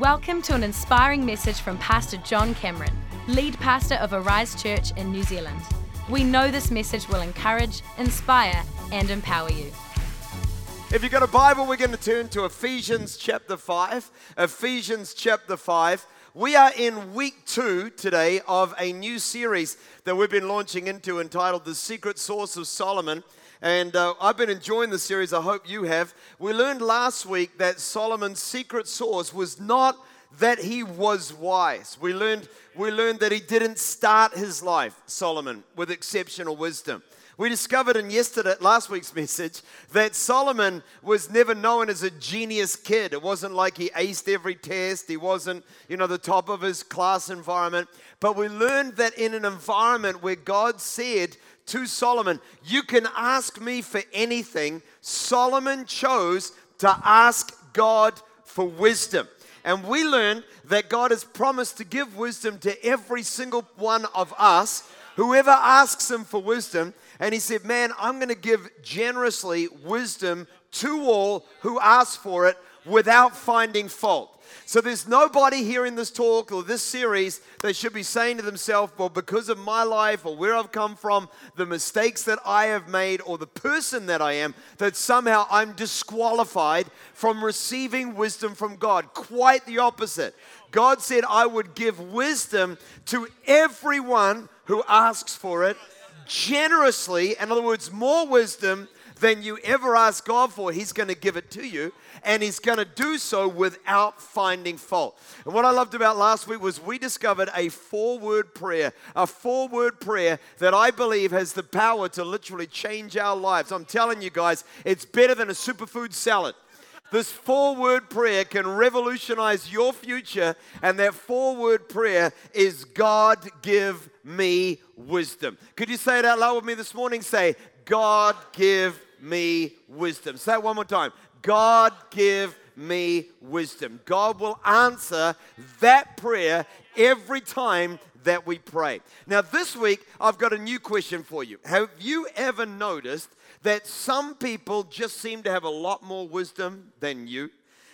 Welcome to an inspiring message from Pastor John Cameron, lead pastor of Arise Church in New Zealand. We know this message will encourage, inspire, and empower you. If you've got a Bible, we're going to turn to Ephesians chapter 5. Ephesians chapter 5. We are in week 2 today of a new series that we've been launching into entitled The Secret Source of Solomon. And I've been enjoying the series. I hope you have. We learned last week that Solomon's secret source was not that he was wise. We learned that he didn't start his life, Solomon, with exceptional wisdom. We discovered in last week's message that Solomon was never known as a genius kid. It wasn't like he aced every test. He wasn't, the top of his class environment. But we learned that in an environment where God said to Solomon, "You can ask me for anything," Solomon chose to ask God for wisdom. And we learned that God has promised to give wisdom to every single one of us, whoever asks him for wisdom. And he said, "Man, I'm going to give generously wisdom to all who ask for it without finding fault." So there's nobody here in this talk or this series that should be saying to themselves, "Well, because of my life or where I've come from, the mistakes that I have made or the person that I am, that somehow I'm disqualified from receiving wisdom from God." Quite the opposite. God said, "I would give wisdom to everyone who asks for it generously." In other words, more wisdom than you ever ask God for, he's going to give it to you, and he's going to do so without finding fault. And what I loved about last week was we discovered a four-word prayer that I believe has the power to literally change our lives. I'm telling you guys, it's better than a superfood salad. This four-word prayer can revolutionize your future, and that four-word prayer is, "God, give me wisdom." Could you say it out loud with me this morning? Say, "God, give me wisdom." Say it one more time. God, give me wisdom. God will answer that prayer every time that we pray. Now, this week, I've got a new question for you. Have you ever noticed that some people just seem to have a lot more wisdom than you?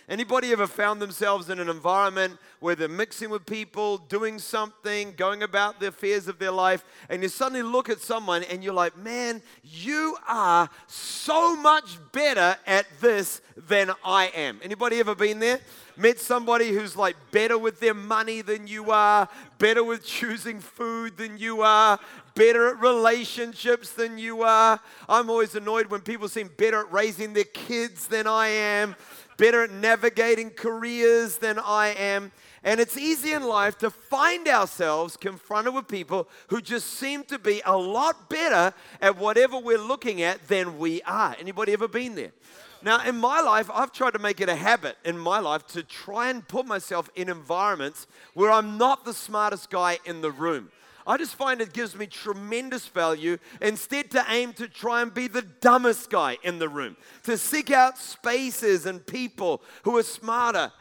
Anybody ever found themselves in an environment where they're mixing with people, doing something, going about the affairs of their life, and you suddenly look at someone and you're like, "Man, you are so much better at this than I am." Anybody ever been there? Met somebody who's like better with their money than you are, better with choosing food than you are, better at relationships than you are. I'm always annoyed when people seem better at raising their kids than I am, better at navigating careers than I am. And it's easy in life to find ourselves confronted with people who just seem to be a lot better at whatever we're looking at than we are. Anybody ever been there? Now, in my life, I've tried to make it a habit in my life to try and put myself in environments where I'm not the smartest guy in the room. I just find it gives me tremendous value instead to aim to try and be the dumbest guy in the room, to seek out spaces and people who are smarter,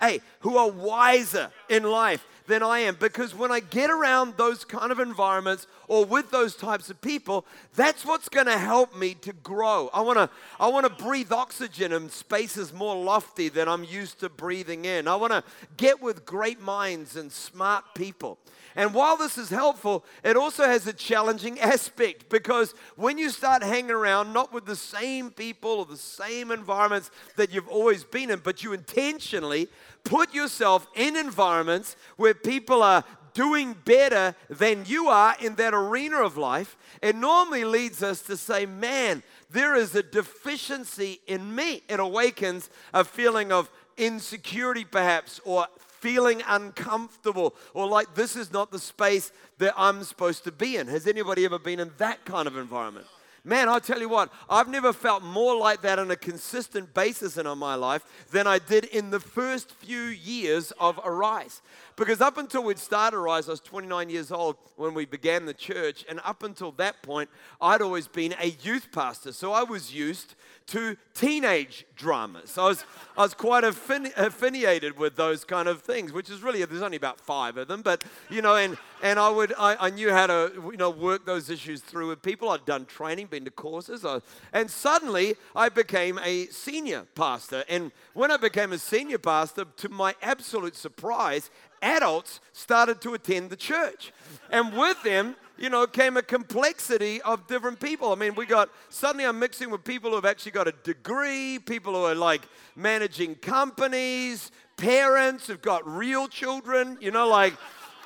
who are wiser in life than I am. Because when I get around those kind of environments or with those types of people, that's what's going to help me to grow. I want to breathe oxygen in spaces more lofty than I'm used to breathing in. I want to get with great minds and smart people. And while this is helpful, it also has a challenging aspect, because when you start hanging around, not with the same people or the same environments that you've always been in, but you intentionally put yourself in environments where people are doing better than you are in that arena of life, it normally leads us to say, "Man, there is a deficiency in me." It awakens a feeling of insecurity perhaps, or feeling uncomfortable, or like this is not the space that I'm supposed to be in. Has anybody ever been in that kind of environment? Man, I'll tell you what, I've never felt more like that on a consistent basis in my life than I did in the first few years of Arise. Because up until we'd started Arise, I was 29 years old when we began the church, and up until that point, I'd always been a youth pastor, so I was used to teenage dramas. I was quite affiliated with those kind of things, which is really, there's only about 5 of them, but, and I knew how to, work those issues through with people. I'd done training, been to courses. And suddenly, I became a senior pastor. And when I became a senior pastor, to my absolute surprise, adults started to attend the church. And with them, you know, came a complexity of different people. I mean, suddenly I'm mixing with people who have actually got a degree, people who are like managing companies, parents who've got real children, you know, like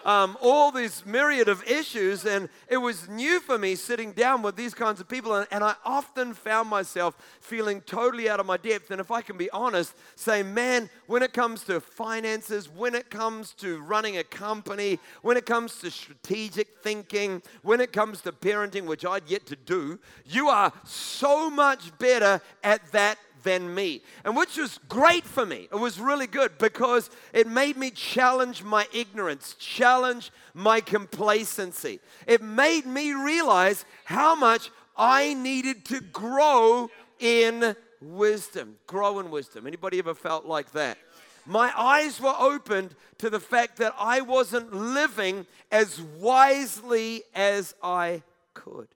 all this myriad of issues. And it was new for me sitting down with these kinds of people. And I often found myself feeling totally out of my depth. And if I can be honest, say, man, when it comes to finances, when it comes to running a company, when it comes to strategic thinking, when it comes to parenting, which I'd yet to do, you are so much better at that than me. And which was great for me. It was really good because it made me challenge my ignorance, challenge my complacency. It made me realize how much I needed to grow in wisdom. Grow in wisdom. Anybody ever felt like that? My eyes were opened to the fact that I wasn't living as wisely as I could.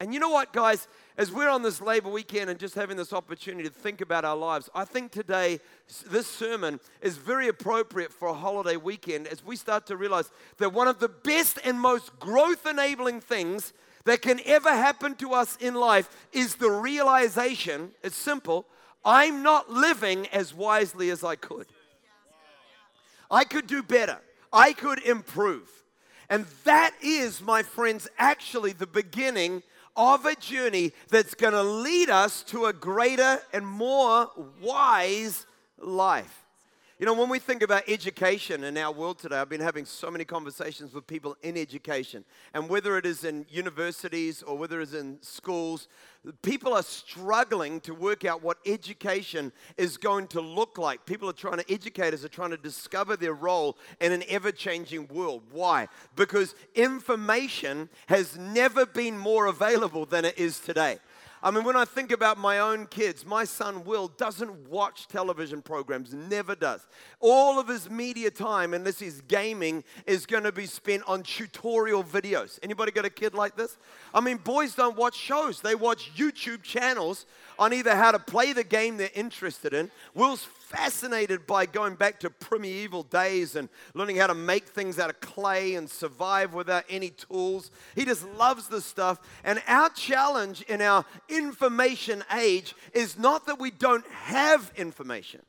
And you know what, guys? As we're on this Labor weekend and just having this opportunity to think about our lives, I think today this sermon is very appropriate for a holiday weekend as we start to realize that one of the best and most growth-enabling things that can ever happen to us in life is the realization, it's simple, I'm not living as wisely as I could. I could do better. I could improve. And that is, my friends, actually the beginning of a journey that's going to lead us to a greater and more wise life. You know, when we think about education in our world today, I've been having so many conversations with people in education. And whether it is in universities or whether it's in schools, people are struggling to work out what education is going to look like. Educators are trying to discover their role in an ever-changing world. Why? Because information has never been more available than it is today. I mean, when I think about my own kids, my son Will doesn't watch television programs, never does. All of his media time, unless he's gaming, is going to be spent on tutorial videos. Anybody got a kid like this? I mean, boys don't watch shows. They watch YouTube channels on either how to play the game they're interested in. Will's fascinated by going back to primeval days and learning how to make things out of clay and survive without any tools. He just loves this stuff. And our challenge in our information age is not that we don't have information.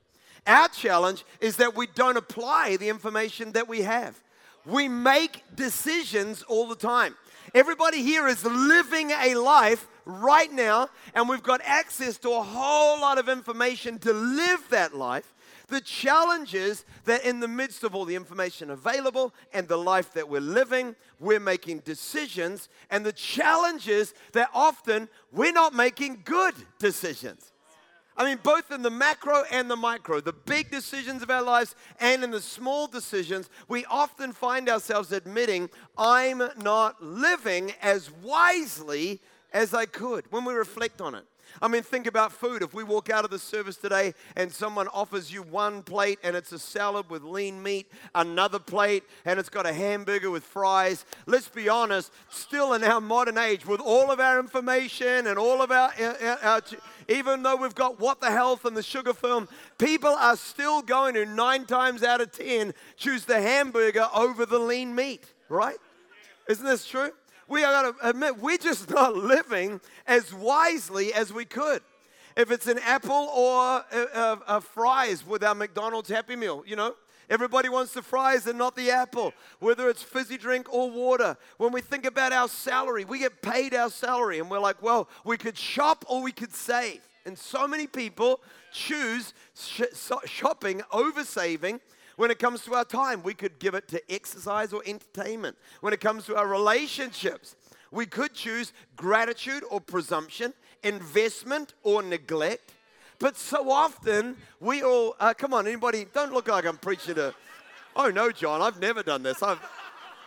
Our challenge is that we don't apply the information that we have. We make decisions all the time. Everybody here is living a life right now, and we've got access to a whole lot of information to live that life. The challenge is that in the midst of all the information available and the life that we're living, we're making decisions, and the challenge is that often we're not making good decisions. I mean, both in the macro and the micro, the big decisions of our lives and in the small decisions, we often find ourselves admitting, I'm not living as wisely as I could, when we reflect on it. I mean, think about food. If we walk out of the service today and someone offers you one plate and it's a salad with lean meat, another plate, and it's got a hamburger with fries, let's be honest, still in our modern age, with all of our information and all of our even though we've got What the Health and the sugar film, people are still going to 9 times out of 10 choose the hamburger over the lean meat, right? Isn't this true? We are going to admit we're just not living as wisely as we could. If it's an apple or a fries with our McDonald's Happy Meal, you know, everybody wants the fries and not the apple, whether it's fizzy drink or water. When we think about our salary, we get paid our salary and we're like, well, we could shop or we could save. And so many people choose shopping over saving. When it comes to our time, we could give it to exercise or entertainment. When it comes to our relationships, we could choose gratitude or presumption, investment or neglect. But so often, we all, come on, anybody, don't look like I'm preaching to, oh no, John, I've never done this.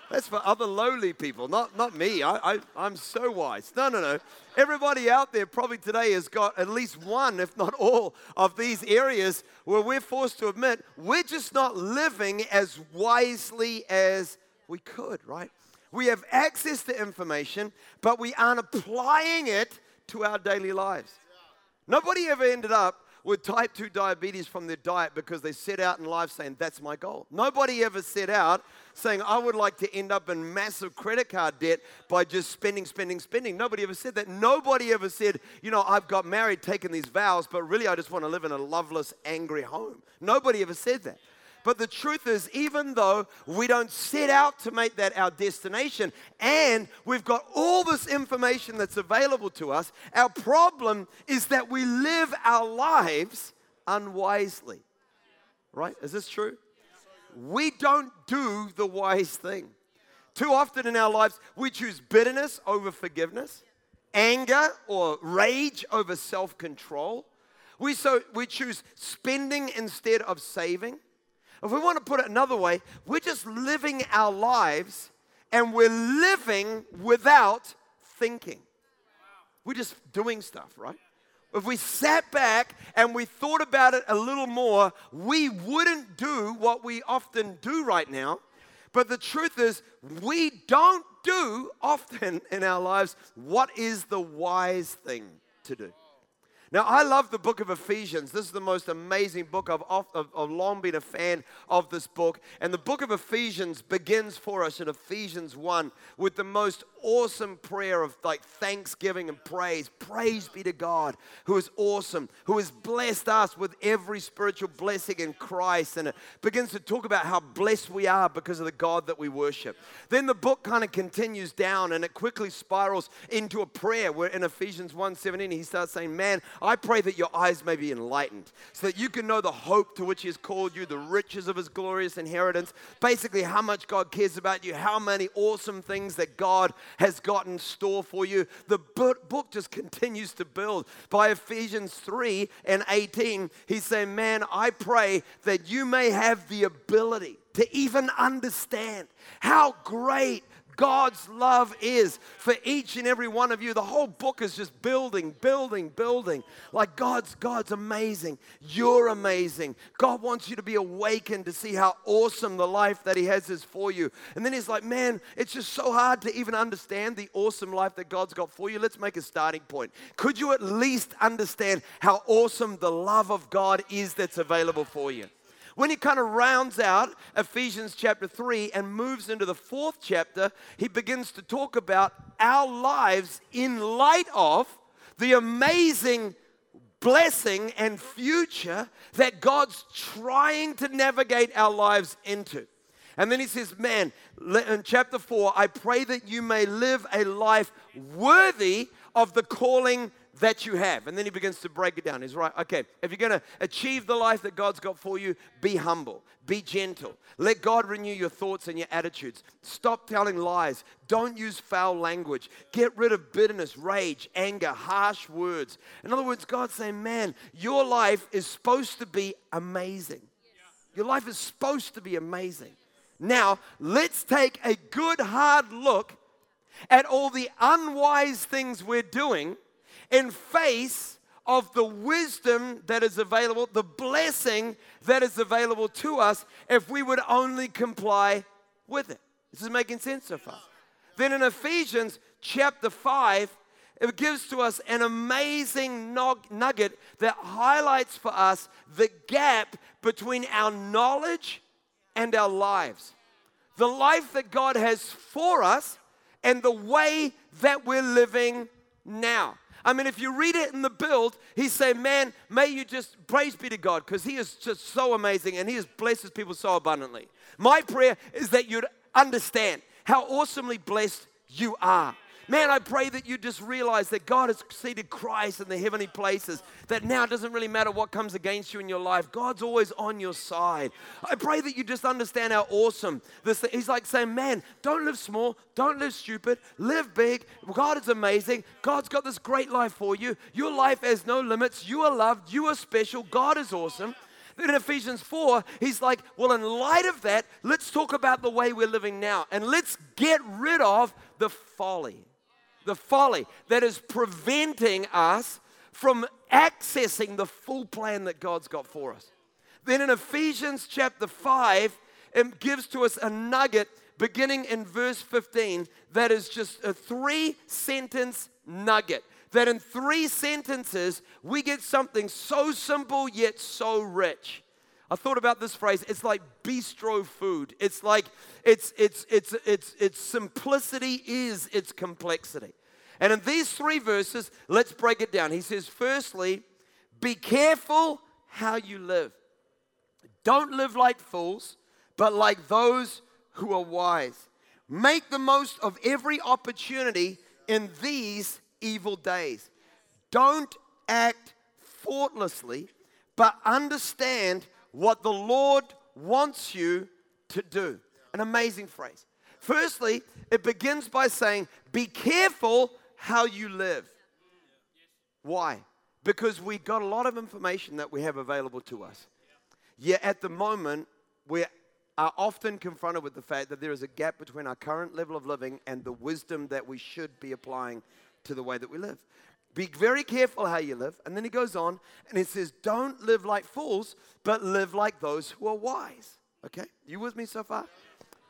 That's for other lowly people, not me. I'm so wise. No. Everybody out there probably today has got at least one, if not all, of these areas where we're forced to admit we're just not living as wisely as we could, right? We have access to information, but we aren't applying it to our daily lives. Nobody ever ended up with type 2 diabetes from their diet because they set out in life saying, that's my goal. Nobody ever set out saying, I would like to end up in massive credit card debt by just spending. Nobody ever said that. Nobody ever said, you know, I've got married, taken these vows, but really I just want to live in a loveless, angry home. Nobody ever said that. But the truth is, even though we don't set out to make that our destination, and we've got all this information that's available to us, our problem is that we live our lives unwisely. Right? Is this true? We don't do the wise thing. Too often in our lives, we choose bitterness over forgiveness, anger or rage over self-control. We choose spending instead of saving. If we want to put it another way, we're just living our lives and we're living without thinking. We're just doing stuff, right? If we sat back and we thought about it a little more, we wouldn't do what we often do right now. But the truth is, we don't do often in our lives what is the wise thing to do. Now, I love the book of Ephesians. This is the most amazing book. I've long been a fan of this book. And the book of Ephesians begins for us in Ephesians 1 with the most awesome prayer of thanksgiving and praise. Praise be to God, who is awesome, who has blessed us with every spiritual blessing in Christ. And it begins to talk about how blessed we are because of the God that we worship. Then the book kind of continues down and it quickly spirals into a prayer where in Ephesians 1:17 he starts saying, man, I pray that your eyes may be enlightened so that you can know the hope to which he has called you, the riches of his glorious inheritance, basically how much God cares about you, how many awesome things that God has got in store for you. The book just continues to build. By Ephesians 3:18, he's saying, man, I pray that you may have the ability to even understand how great God's love is for each and every one of you. The whole book is just building. Like God's amazing. You're amazing. God wants you to be awakened to see how awesome the life that he has is for you. And then he's like, man, it's just so hard to even understand the awesome life that God's got for you. Let's make a starting point. Could you at least understand how awesome the love of God is that's available for you? When he kind of rounds out Ephesians chapter 3 and moves into the 4th chapter, he begins to talk about our lives in light of the amazing blessing and future that God's trying to navigate our lives into. And then he says, man, in chapter 4, I pray that you may live a life worthy of the calling that you have. And then he begins to break it down. He's right, okay, if you're going to achieve the life that God's got for you, be humble, be gentle. Let God renew your thoughts and your attitudes. Stop telling lies. Don't use foul language. Get rid of bitterness, rage, anger, harsh words. In other words, God's saying, man, your life is supposed to be amazing. Your life is supposed to be amazing. Now, let's take a good hard look at all the unwise things we're doing in face of the wisdom that is available, the blessing that is available to us if we would only comply with it. This is making sense so far. Then in Ephesians chapter 5, it gives to us an amazing nugget that highlights for us the gap between our knowledge and our lives. The life that God has for us and the way that we're living now. I mean, if you read it in the build, he's saying, man, may you just praise be to God because he is just so amazing and he has blessed his people so abundantly. My prayer is that you'd understand how awesomely blessed you are. Man, I pray that you just realize that God has seated Christ in the heavenly places, that now it doesn't really matter what comes against you in your life. God's always on your side. I pray that you just understand how awesome this thing. He's like saying, man, don't live small, don't live stupid, live big. God is amazing. God's got this great life for you. Your life has no limits. You are loved. You are special. God is awesome. Then in Ephesians 4, he's like, well, in light of that, let's talk about the way we're living now and let's get rid of the folly. The folly that is preventing us from accessing the full plan that God's got for us. Then in Ephesians chapter 5, it gives to us a nugget beginning in verse 15, that is just a 3-sentence nugget. That in 3 sentences, we get something so simple yet so rich. I thought about this phrase. It's like bistro food. It's like its simplicity is its complexity. And in these 3 verses, let's break it down. He says, firstly, be careful how you live. Don't live like fools, but like those who are wise. Make the most of every opportunity in these evil days. Don't act thoughtlessly, but understand what the Lord wants you to do. An amazing phrase. Firstly, it begins by saying, be careful how you live. Why? Because we got a lot of information that we have available to us. Yet at the moment, we are often confronted with the fact that there is a gap between our current level of living and the wisdom that we should be applying to the way that we live. Be very careful how you live. And then he goes on and he says, don't live like fools, but live like those who are wise. Okay? You with me so far?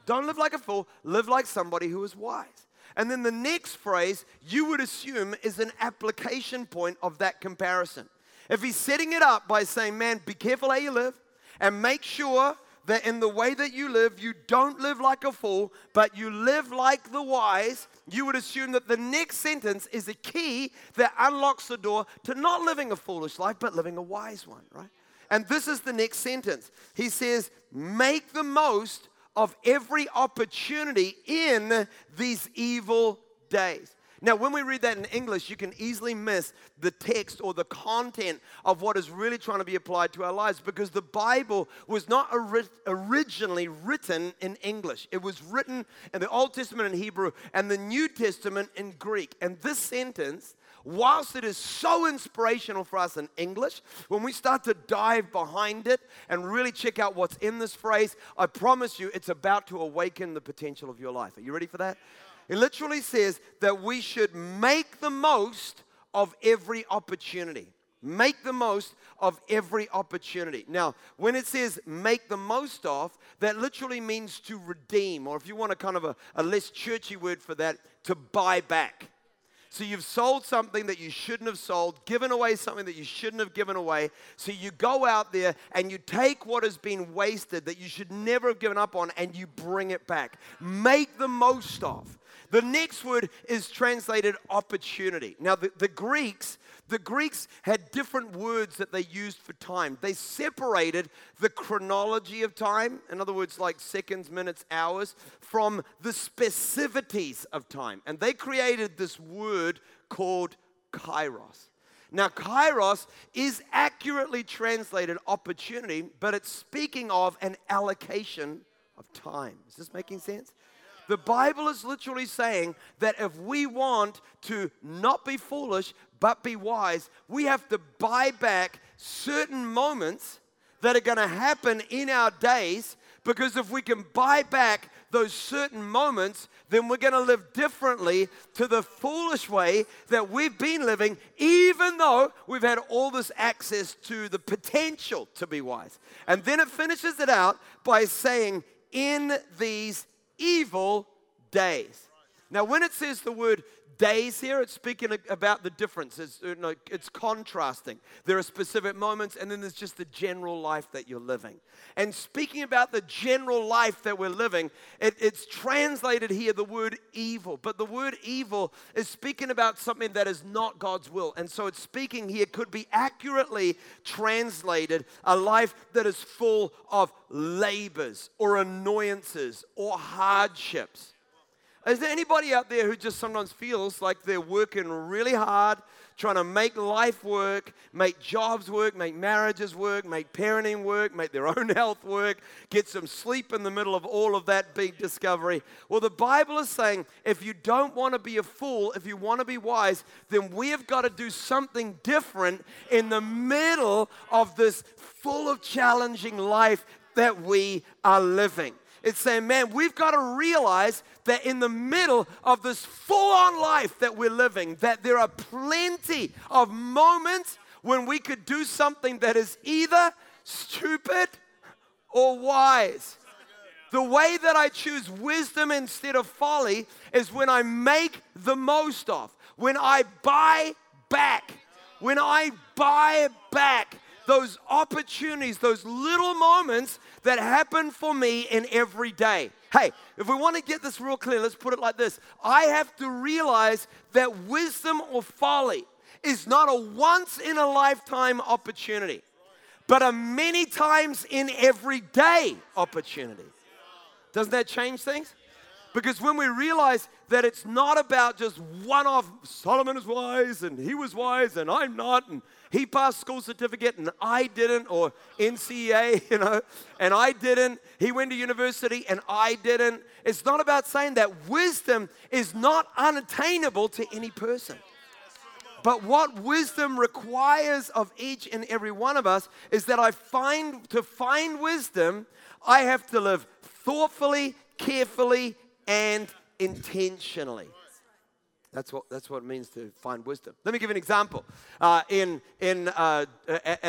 Don't live like a fool. Live like somebody who is wise. And then the next phrase, you would assume, is an application point of that comparison. If he's setting it up by saying, man, be careful how you live and make sure that in the way that you live, you don't live like a fool, but you live like the wise, you would assume that the next sentence is a key that unlocks the door to not living a foolish life, but living a wise one, right? And this is the next sentence. He says, make the most of every opportunity in these evil days. Now, when we read that in English, you can easily miss the text or the content of what is really trying to be applied to our lives, because the Bible was not originally written in English. It was written in the Old Testament in Hebrew and the New Testament in Greek. And this sentence, whilst it is so inspirational for us in English, when we start to dive behind it and really check out what's in this phrase, I promise you it's about to awaken the potential of your life. Are you ready for that? It literally says that we should make the most of every opportunity. Make the most of every opportunity. Now, when it says make the most of, that literally means to redeem, or if you want a kind of a less churchy word for that, to buy back. So you've sold something that you shouldn't have sold, given away something that you shouldn't have given away. So you go out there and you take what has been wasted that you should never have given up on and you bring it back. Make the most of. The next word is translated opportunity. Now, the Greeks had different words that they used for time. They separated the chronology of time, in other words, like seconds, minutes, hours, from the specificities of time. And they created this word called kairos. Now, kairos is accurately translated opportunity, but it's speaking of an allocation of time. Is this making sense? The Bible is literally saying that if we want to not be foolish but be wise, we have to buy back certain moments that are going to happen in our days, because if we can buy back those certain moments, then we're going to live differently to the foolish way that we've been living, even though we've had all this access to the potential to be wise. And then it finishes it out by saying, in these evil days. Now, when it says the word days here, it's speaking about the difference. It's contrasting. There are specific moments, and then there's just the general life that you're living. And speaking about the general life that we're living, it's translated here the word evil. But the word evil is speaking about something that is not God's will. And so it's speaking here, could be accurately translated, a life that is full of labors or annoyances or hardships. Is there anybody out there who just sometimes feels like they're working really hard, trying to make life work, make jobs work, make marriages work, make parenting work, make their own health work, get some sleep in the middle of all of that big discovery? Well, the Bible is saying if you don't want to be a fool, if you want to be wise, then we have got to do something different in the middle of this full of challenging life that we are living. It's saying, man, we've got to realize that in the middle of this full-on life that we're living, that there are plenty of moments when we could do something that is either stupid or wise. The way that I choose wisdom instead of folly is when I make the most of, when I buy back, those opportunities, those little moments that happen for me in every day. Hey, if we want to get this real clear, let's put it like this. I have to realize that wisdom or folly is not a once-in-a-lifetime opportunity, but a many times in every day opportunity. Doesn't that change things? Because when we realize that it's not about just one-off, Solomon is wise, and he was wise, and I'm not, and he passed school certificate, and I didn't, or NCEA, and I didn't. He went to university, and I didn't. It's not about saying that wisdom is not unattainable to any person. But what wisdom requires of each and every one of us is that to find wisdom, I have to live thoughtfully, carefully, and intentionally. That's what it means to find wisdom. Let me give you an example. At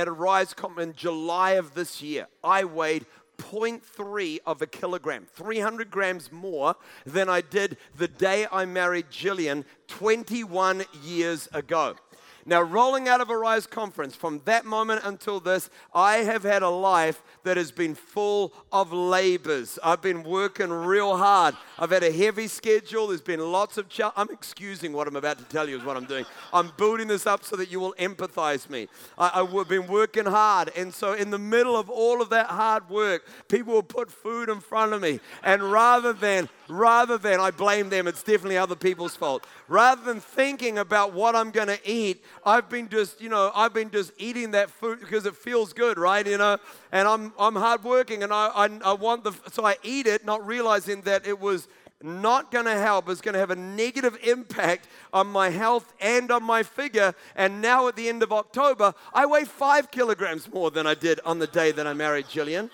Arise in July of this year, I weighed 0.3 of a kilogram, 300 grams more than I did the day I married Jillian 21 years ago. Now, rolling out of Arise Conference, from that moment until this, I have had a life that has been full of labors. I've been working real hard. I've had a heavy schedule. There's been lots of I'm excusing what I'm about to tell you is what I'm doing. I'm building this up so that you will empathize me. I've been working hard. And so in the middle of all of that hard work, people will put food in front of me. And rather than I blame them, it's definitely other people's fault. Rather than thinking about what I'm going to eat, I've been just eating that food because it feels good, right? And I'm hardworking, and I want so I eat it, not realizing that it was not going to help. It's going to have a negative impact on my health and on my figure. And now at the end of October, I weigh 5 kilograms more than I did on the day that I married Jillian.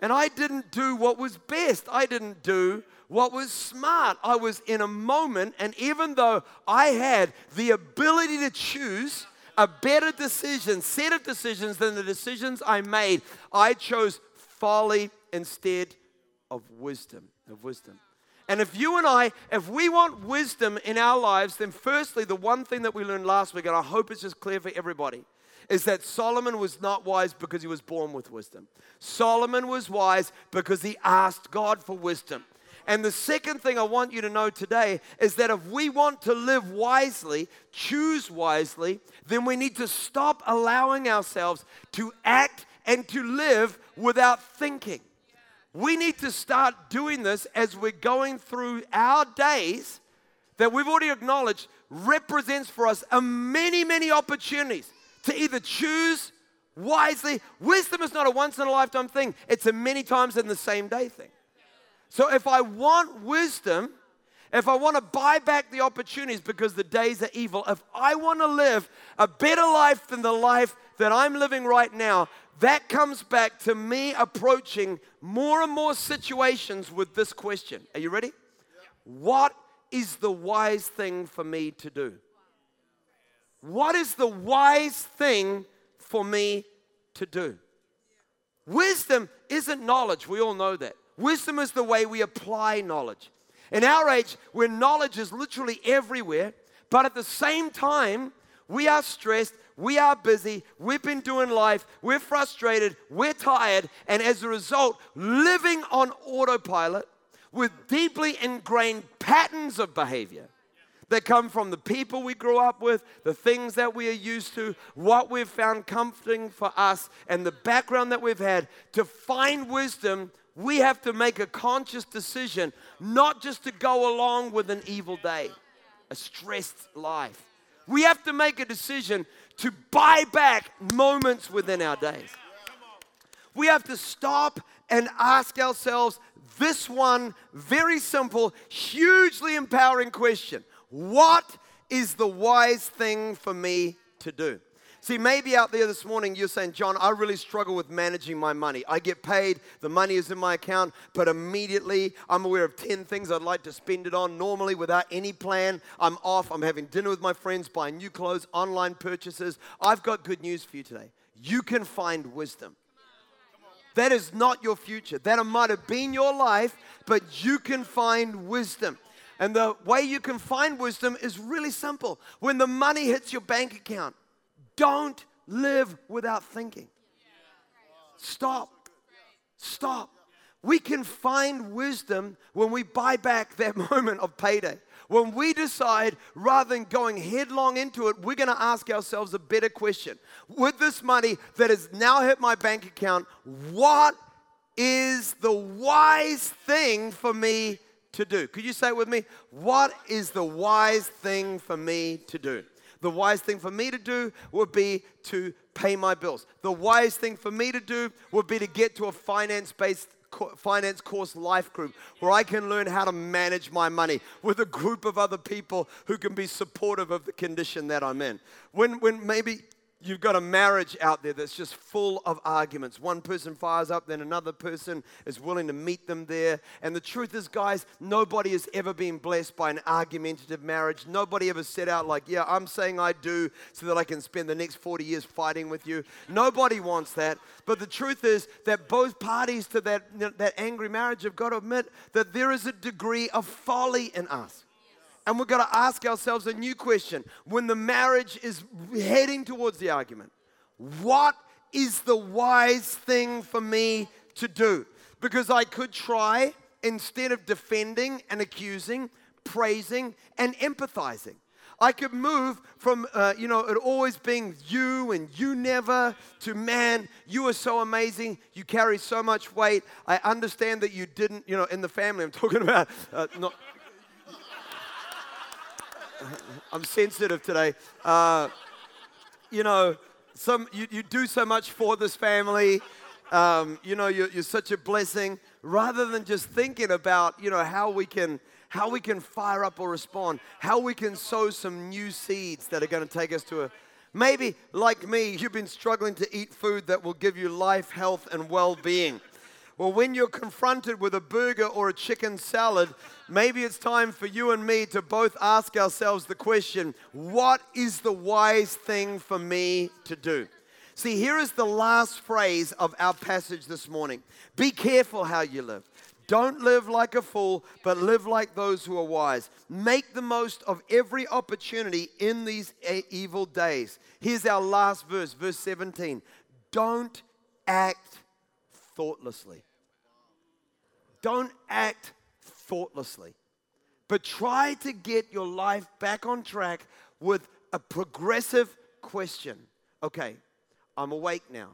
And I didn't do what was best. I didn't do what was smart. I was in a moment, and even though I had the ability to choose a better set of decisions than the decisions I made, I chose folly instead of wisdom. And if you and I, if we want wisdom in our lives, then firstly, the one thing that we learned last week, and I hope it's just clear for everybody, is that Solomon was not wise because he was born with wisdom. Solomon was wise because he asked God for wisdom. And the second thing I want you to know today is that if we want to live wisely, choose wisely, then we need to stop allowing ourselves to act and to live without thinking. We need to start doing this as we're going through our days that we've already acknowledged represents for us a many, many opportunities to either choose wisely. Wisdom is not a once-in-a-lifetime thing. It's a many times in the same day thing. So if I want wisdom, if I want to buy back the opportunities because the days are evil, if I want to live a better life than the life that I'm living right now, that comes back to me approaching more and more situations with this question. Are you ready? Yeah. What is the wise thing for me to do? What is the wise thing for me to do? Wisdom isn't knowledge. We all know that. Wisdom is the way we apply knowledge. In our age, where knowledge is literally everywhere, but at the same time, we are stressed, we are busy, we've been doing life, we're frustrated, we're tired, and as a result, living on autopilot with deeply ingrained patterns of behavior that come from the people we grew up with, the things that we are used to, what we've found comforting for us, and the background that we've had. To find wisdom, we have to make a conscious decision not just to go along with an evil day, a stressed life. We have to make a decision to buy back moments within our days. We have to stop and ask ourselves this one very simple, hugely empowering question. What is the wise thing for me to do? See, maybe out there this morning you're saying, John, I really struggle with managing my money. I get paid, the money is in my account, but immediately I'm aware of 10 things I'd like to spend it on normally without any plan. I'm off, I'm having dinner with my friends, buying new clothes, online purchases. I've got good news for you today. You can find wisdom. That is not your future. That might have been your life, but you can find wisdom. And the way you can find wisdom is really simple. When the money hits your bank account, don't live without thinking. Stop. We can find wisdom when we buy back that moment of payday. When we decide, rather than going headlong into it, we're going to ask ourselves a better question. With this money that has now hit my bank account, what is the wise thing for me to do? Could you say it with me? What is the wise thing for me to do? The wise thing for me to do would be to pay my bills. The wise thing for me to do would be to get to a finance-based finance course life group where I can learn how to manage my money with a group of other people who can be supportive of the condition that I'm in. When maybe you've got a marriage out there that's just full of arguments. One person fires up, then another person is willing to meet them there. And the truth is, guys, nobody has ever been blessed by an argumentative marriage. Nobody ever set out like, yeah, I'm saying I do so that I can spend the next 40 years fighting with you. Nobody wants that. But the truth is that both parties to that angry marriage have got to admit that there is a degree of folly in us. And we've got to ask ourselves a new question. When the marriage is heading towards the argument, what is the wise thing for me to do? Because I could try, instead of defending and accusing, praising and empathizing. I could move from, it always being you and you never to, man, you are so amazing. You carry so much weight. I understand that you didn't, in the family I'm talking about, not... I'm sensitive today. You do so much for this family. You're such a blessing. Rather than just thinking about, how we can fire up or respond, how we can sow some new seeds that are going to take us to a... Maybe, like me, you've been struggling to eat food that will give you life, health, and well-being. Well, when you're confronted with a burger or a chicken salad, maybe it's time for you and me to both ask ourselves the question, what is the wise thing for me to do? See, here is the last phrase of our passage this morning. Be careful how you live. Don't live like a fool, but live like those who are wise. Make the most of every opportunity in these evil days. Here's our last verse, verse 17. Don't act thoughtlessly. Don't act thoughtlessly, but try to get your life back on track with a progressive question. Okay, I'm awake now.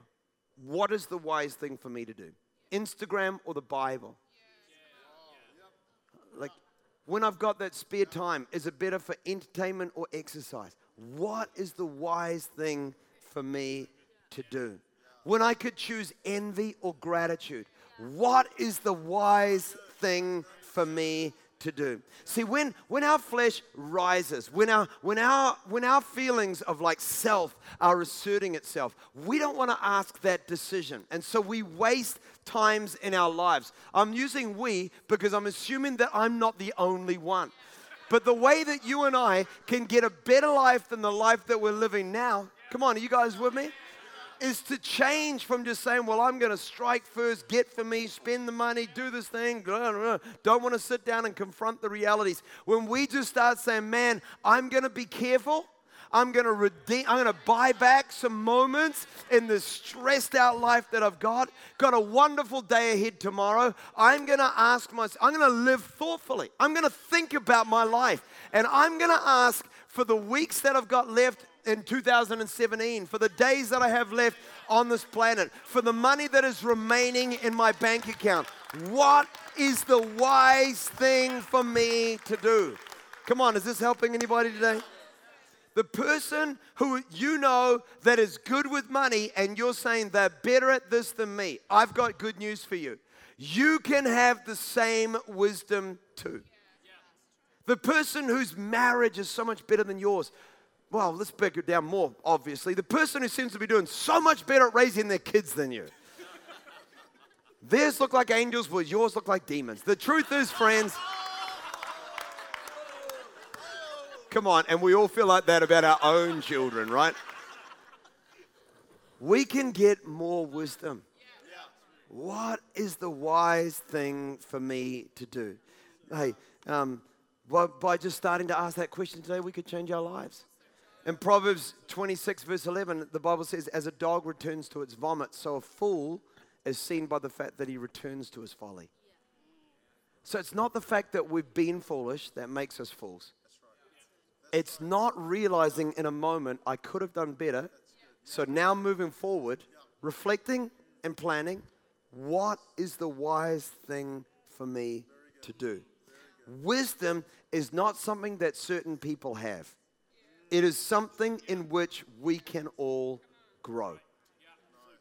What is the wise thing for me to do? Instagram or the Bible? Like, when I've got that spare time, is it better for entertainment or exercise? What is the wise thing for me to do? When I could choose envy or gratitude, what is the wise thing for me to do? See, when our flesh rises, when our feelings of like self are asserting itself, we don't want to ask that decision. And so we waste times in our lives. I'm using we because I'm assuming that I'm not the only one. But the way that you and I can get a better life than the life that we're living now, come on, are you guys with me? Is to change from just saying, well, I'm going to strike first, get for me, spend the money, do this thing. Don't want to sit down and confront the realities. When we just start saying, man, I'm going to be careful. I'm going to redeem. I'm going to buy back some moments in this stressed out life that I've got. Got a wonderful day ahead tomorrow. I'm going to ask myself, I'm going to live thoughtfully. I'm going to think about my life. And I'm going to ask for the weeks that I've got left in 2017, for the days that I have left on this planet, for the money that is remaining in my bank account. What is the wise thing for me to do? Come on, is this helping anybody today? The person who you know that is good with money and you're saying they're better at this than me, I've got good news for you. You can have the same wisdom too. The person whose marriage is so much better than yours, well, let's break it down more, obviously. The person who seems to be doing so much better at raising their kids than you. Theirs look like angels, well, yours look like demons. The truth is, friends, come on, and we all feel like that about our own children, right? We can get more wisdom. what is the wise thing for me to do? Hey, by just starting to ask that question today, we could change our lives. In Proverbs 26, verse 11, the Bible says, as a dog returns to its vomit, so a fool is seen by the fact that he returns to his folly. Yeah. So it's not the fact that we've been foolish that makes us fools. Right. It's not realizing in a moment, I could have done better. So now moving forward, reflecting and planning, what is the wise thing for me to do? Wisdom is not something that certain people have. It is something in which we can all grow.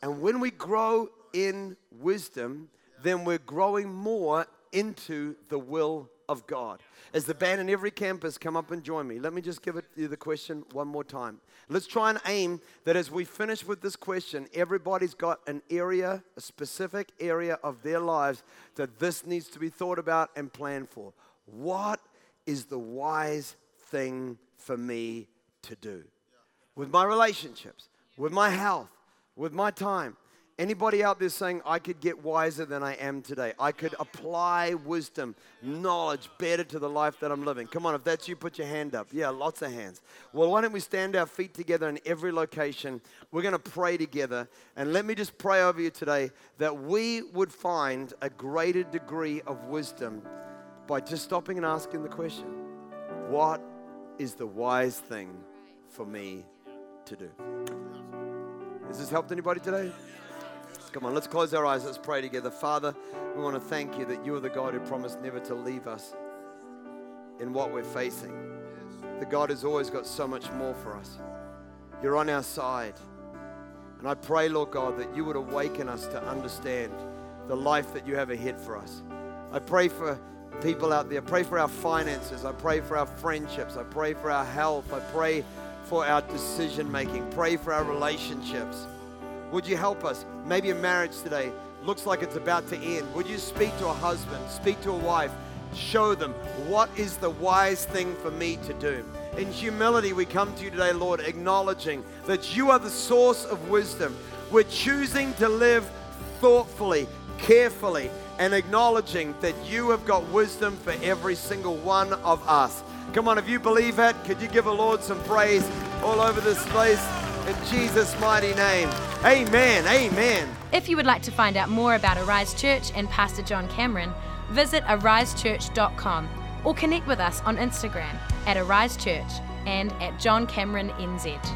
And when we grow in wisdom, then we're growing more into the will of God. As the band in every campus come up and join me, let me just give you the question one more time. Let's try and aim that as we finish with this question, everybody's got an area, a specific area of their lives that this needs to be thought about and planned for. What is the wise thing for me to do with my relationships, with my health, with my time? Anybody out there saying, I could get wiser than I am today? I could apply wisdom, knowledge better to the life that I'm living. Come on, if that's you, put your hand up. Yeah, lots of hands. Well, why don't we stand our feet together in every location? We're going to pray together. And let me just pray over you today that we would find a greater degree of wisdom by just stopping and asking the question, what is the wise thing for me to do? Has this helped anybody today? Come on, let's close our eyes. Let's pray together. Father, we want to thank you that you are the God who promised never to leave us in what we're facing. The God has always got so much more for us. You're on our side. And I pray, Lord God, that you would awaken us to understand the life that you have ahead for us. I pray for people out there. I pray for our finances. I pray for our friendships. I pray for our health. I pray for our decision making. Pray for our relationships. Would you help us? Maybe a marriage today looks like it's about to end. Would you speak to a husband, speak to a wife, show them what is the wise thing for me to do? In humility, we come to you today, Lord, acknowledging that you are the source of wisdom. We're choosing to live thoughtfully, carefully, and acknowledging that you have got wisdom for every single one of us. Come on, if you believe that, could you give the Lord some praise all over this place? In Jesus' mighty name, amen, amen. If you would like to find out more about Arise Church and Pastor John Cameron, visit arisechurch.com or connect with us on Instagram at Arise Church and at johncameronnz.